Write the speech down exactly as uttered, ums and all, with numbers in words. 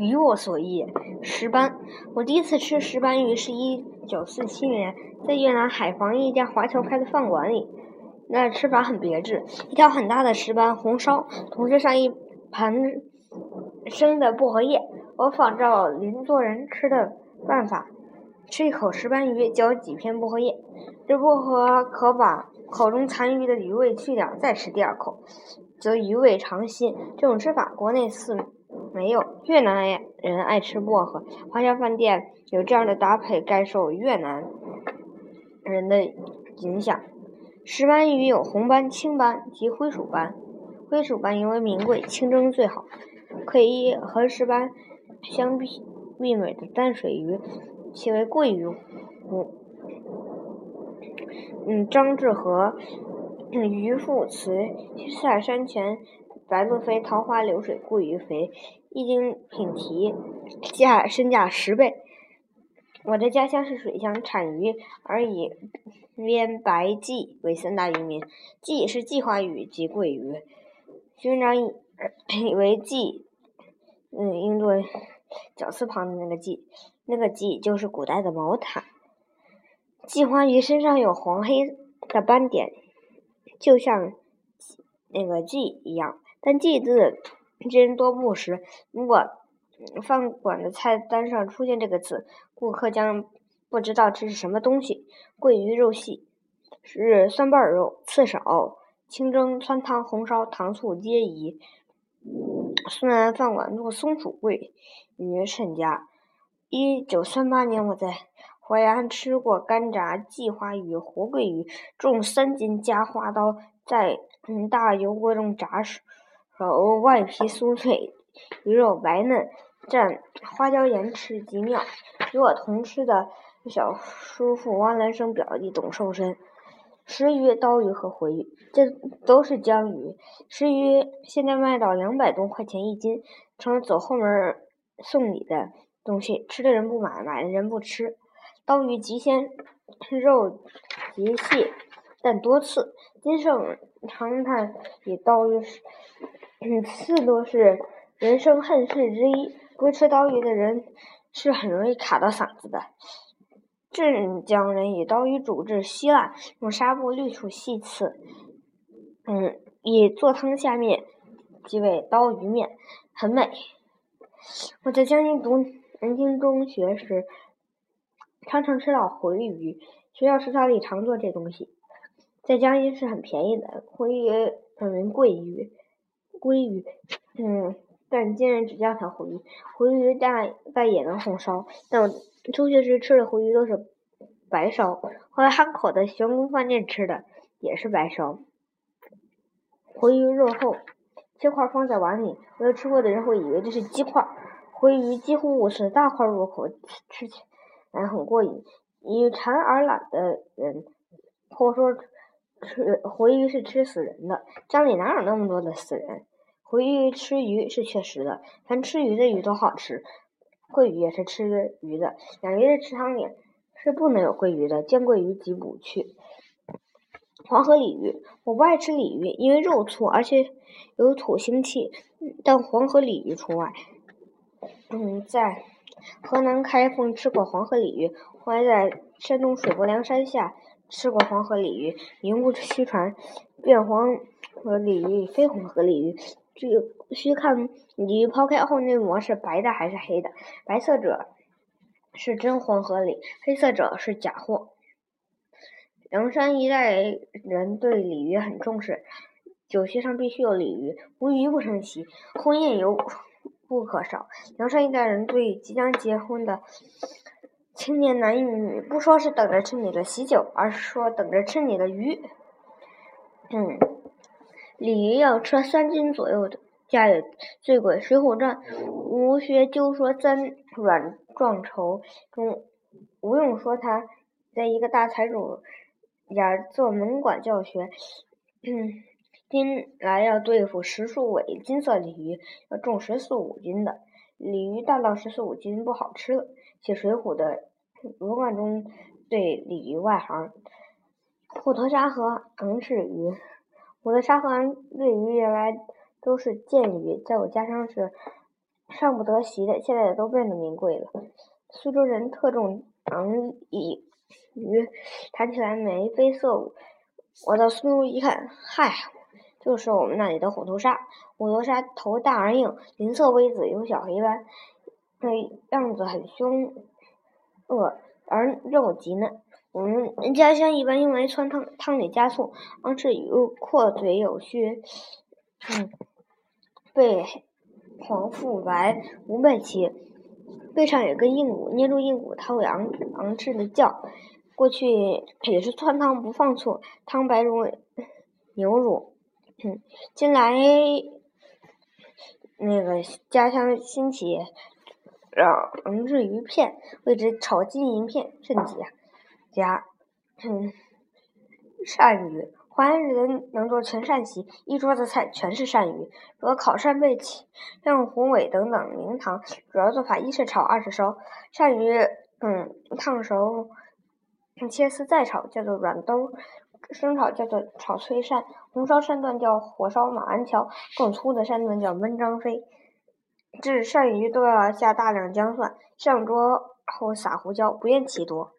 鱼我所忆。石斑，我第一次吃石斑鱼是一九四七年，在越南海防一家华侨开的饭馆里。那吃法很别致，一条很大的石斑红烧，同时上一盘生的薄荷叶。我仿照邻座人吃的办法，吃一口石斑鱼，嚼几片薄荷叶，这薄荷可把口中残余的余味去掉，再吃第二口，则余味长新。这种吃法国内似没有，越南人爱吃薄荷，华侨饭店有这样的搭配，该受越南人的影响。石斑鱼有红斑、青斑及灰鼠斑，灰鼠斑因为名贵，清蒸最好，可以和石斑相媲美的淡水鱼，其为桂鱼。嗯，张志和、嗯、渔父祠西塞山前白鹭飞，桃花流水鳜鱼肥，一经品题价身价十倍。我的家乡是水乡，产鱼而以边白鲫为三大渔民。鲫是计划鱼及鳜鱼，学长以为鲫，嗯，应作绞丝旁的那个鲫，那个鲫就是古代的毛毯。鲫花鱼身上有黄黑的斑点，就像那个鲫一样，但鲫字真多不实，如果饭馆的菜单上出现这个字，顾客将不知道这是什么东西。鳜鱼肉细，是蒜瓣肉，刺少，清蒸、酸汤、红烧、糖醋皆宜。苏南饭馆做松鼠鳜鱼甚佳。一九三八年，我在淮安吃过干炸鲫花鱼、活鳜鱼，重三斤，加花刀在嗯大油锅中炸熟，外皮酥脆，鱼肉白嫩，蘸花椒盐吃极妙。与我同吃的小叔父汪兰生表弟董寿身。石鱼、刀鱼和回鱼，这都是江鱼。石鱼现在卖到两百多块钱一斤，成了走后门送礼的东西，吃的人不买，买的人不吃。刀鱼极鲜，肉极细，但多刺。金圣常叹以刀鱼刺多是人生恨事之一，不吃刀鱼的人是很容易卡到嗓子的。镇江人以刀鱼煮至稀烂，用纱布滤除细刺，嗯，以做汤下面，即为刀鱼面，很美。我在江津读南京中学时，常常吃到回鱼，学校食堂里常做这东西，在江津是很便宜的。回鱼本名桂鱼，龟鱼，嗯，但今人只叫它回鱼。回鱼大概也能红烧，但我中学时吃的回鱼都是白烧，后来汉口的玄宫饭店吃的也是白烧。回鱼肉厚，切块放在碗里，没有吃过的人会以为这是鸡块。回鱼几乎五十大块入口，吃起来很过瘾。以馋而懒的人或说吃回鱼是吃死人的，家里哪有那么多的死人？回鱼吃鱼是确实的，凡吃鱼的鱼都好吃。鳜鱼也是吃鱼的，养鱼的池塘里是不能有鳜鱼的，见鳜鱼即捕去。黄河鲤鱼，我不爱吃鲤鱼，因为肉粗而且有土腥气，但黄河鲤鱼除外。嗯，在河南开封吃过黄河鲤鱼，后来在山东水泊梁山下吃过黄河鲤鱼，名不虚传，变黄河鲤鱼非黄河鲤鱼。须看鲤鱼抛开后内膜是白的还是黑的，白色者是真黄河鲤，黑色者是假货。梁山一带人对鲤鱼很重视，酒席上必须有鲤鱼，无鱼不成席，婚宴尤不可少。梁山一带人对即将结婚的青年男女，不说是等着吃你的喜酒，而是说等着吃你的鱼。嗯，鲤鱼要吃三斤左右的价也最贵。水浒传吴学究说三阮壮畴中，吴用说他在一个大财主家做门管教学，嗯，今来要对付十数尾金色鲤鱼，要重十四五斤的鲤鱼，大到十四五斤不好吃了。写水浒的罗贯中对鲤鱼外行。虎头鲨和昂氏鱼，我的沙河鳜鱼原来都是剑鱼，在我家乡是尚不得习的，现在都变得名贵了。苏州人特重昂以于弹起来眉飞色舞。我到苏州一看，嗨，就是我们那里的虎头鲨。虎头鲨头大而硬，鳞色微紫，有小黑斑，那样子很凶恶，而肉极嫩。我们家乡一般用来川汤汤里加醋，昂翅有阔嘴有须，嗯，背黄腹白，无背鳍，背上有根硬骨，捏住硬骨它会昂昂翅的叫。过去也是川汤不放醋，汤白如牛乳。嗯，近来那个家乡兴起让昂翅鱼片，谓之炒金银片，甚极啊！家，嗯，鳝鱼，淮安人能做全鳝席，一桌子菜全是鳝鱼。如果烤扇贝、像虎尾等等名堂，主要做法一是炒，二是烧。鳝鱼，嗯，烫熟切丝再炒，叫做软兜；生炒叫做炒脆鳝。红烧鳝段叫火烧马鞍桥，更粗的鳝段叫闷张飞。制鳝鱼都要下大量姜蒜，上桌后撒胡椒，不厌其多。